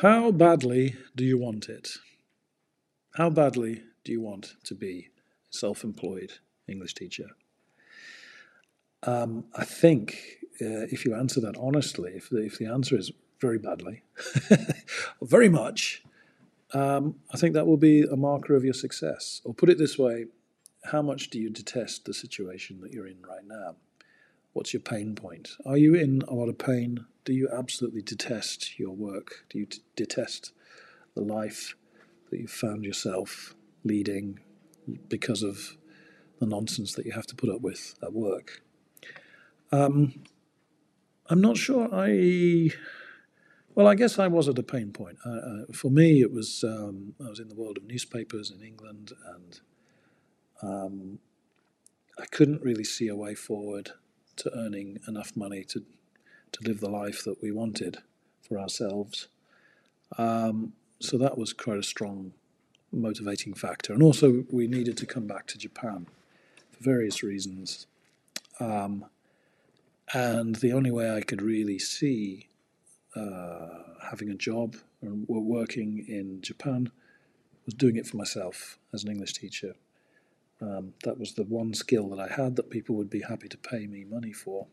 How badly do you want it? How badly do you want to be a self-employed English teacher? I think if you answer that honestly, if the answer is very badly, or very much, I think that will be a marker of your success. Or put it this way, how much do you detest the situation that you're in right now? What's your pain point? Are you in a lot of pain? Do you absolutely detest your work? Do you detest the life that you've found yourself leading because of the nonsense that you have to put up with at work? I'm not sure I guess I was at a pain point. For me, it was I was in the world of newspapers in England, and I couldn't really see a way forward to earning enough money to live the life that we wanted for ourselves. So that was quite a strong motivating factor. And also we needed to come back to Japan for various reasons. And the only way I could really see having a job and working in Japan was doing it for myself as an English teacher. That was the one skill that I had that people would be happy to pay me money for.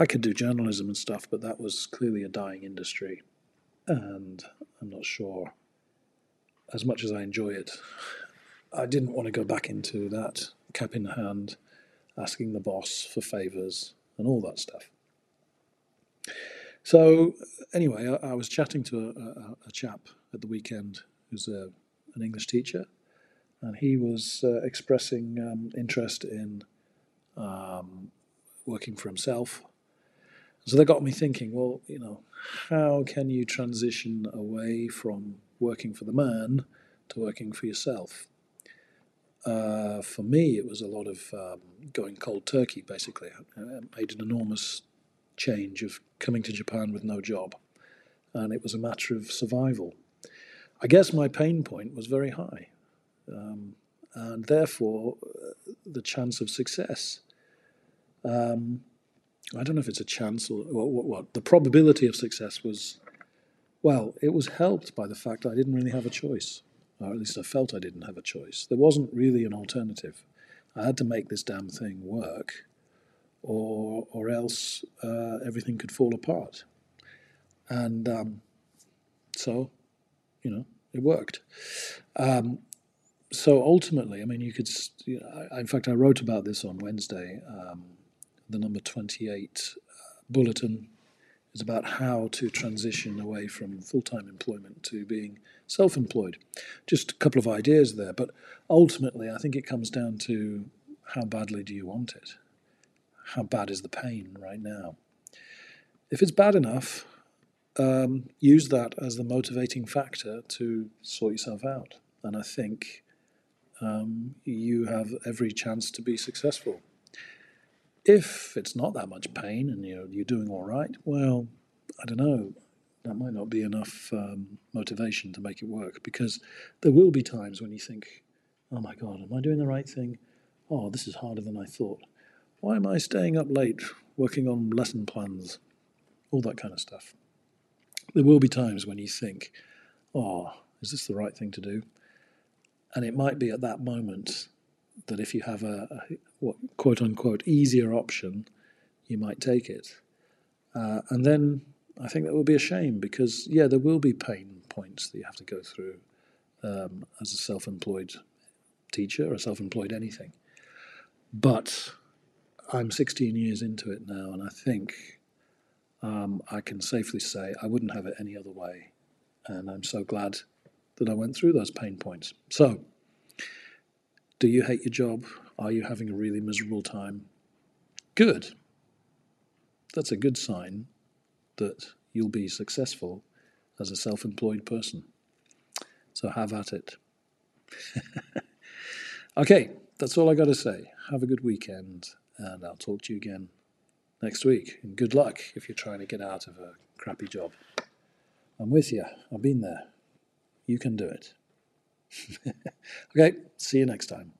I could do journalism and stuff, but that was clearly a dying industry. And I'm not sure, as much as I enjoy it, I didn't want to go back into that, cap in hand, asking the boss for favours and all that stuff. So anyway, I was chatting to a chap at the weekend who's an English teacher, and he was expressing interest in working for himself. So that got me thinking, well, you know, how can you transition away from working for the man to working for yourself? For me, it was a lot of going cold turkey, basically. I made an enormous change of coming to Japan with no job, and it was a matter of survival. I guess my pain point was very high, and therefore the chance of success. I don't know if it's a chance or what. The probability of success was, well, it was helped by the fact that I didn't really have a choice, or at least I felt I didn't have a choice. There wasn't really an alternative. I had to make this damn thing work, or else everything could fall apart. And so, you know, it worked. So ultimately, I mean, you could. You know, in fact, I wrote about this on Wednesday. The number 28 bulletin is about how to transition away from full-time employment to being self-employed. Just a couple of ideas there, but ultimately I think it comes down to how badly do you want it? How bad is the pain right now? If it's bad enough, use that as the motivating factor to sort yourself out. And I think you have every chance to be successful. If it's not that much pain and you're doing all right, well, I don't know, that might not be enough motivation to make it work, because there will be times when you think, oh my God, am I doing the right thing? Oh, this is harder than I thought. Why am I staying up late working on lesson plans? All that kind of stuff. There will be times when you think, oh, is this the right thing to do? And it might be at that moment that if you have a quote-unquote easier option, you might take it. And then I think that will be a shame, because, yeah, there will be pain points that you have to go through as a self-employed teacher or self-employed anything. But I'm 16 years into it now, and I think I can safely say I wouldn't have it any other way. And I'm so glad that I went through those pain points. So, do you hate your job? Are you having a really miserable time? Good. That's a good sign that you'll be successful as a self-employed person. So have at it. Okay, that's all I got to say. Have a good weekend, and I'll talk to you again next week. And good luck if you're trying to get out of a crappy job. I'm with you. I've been there. You can do it. Okay, see you next time.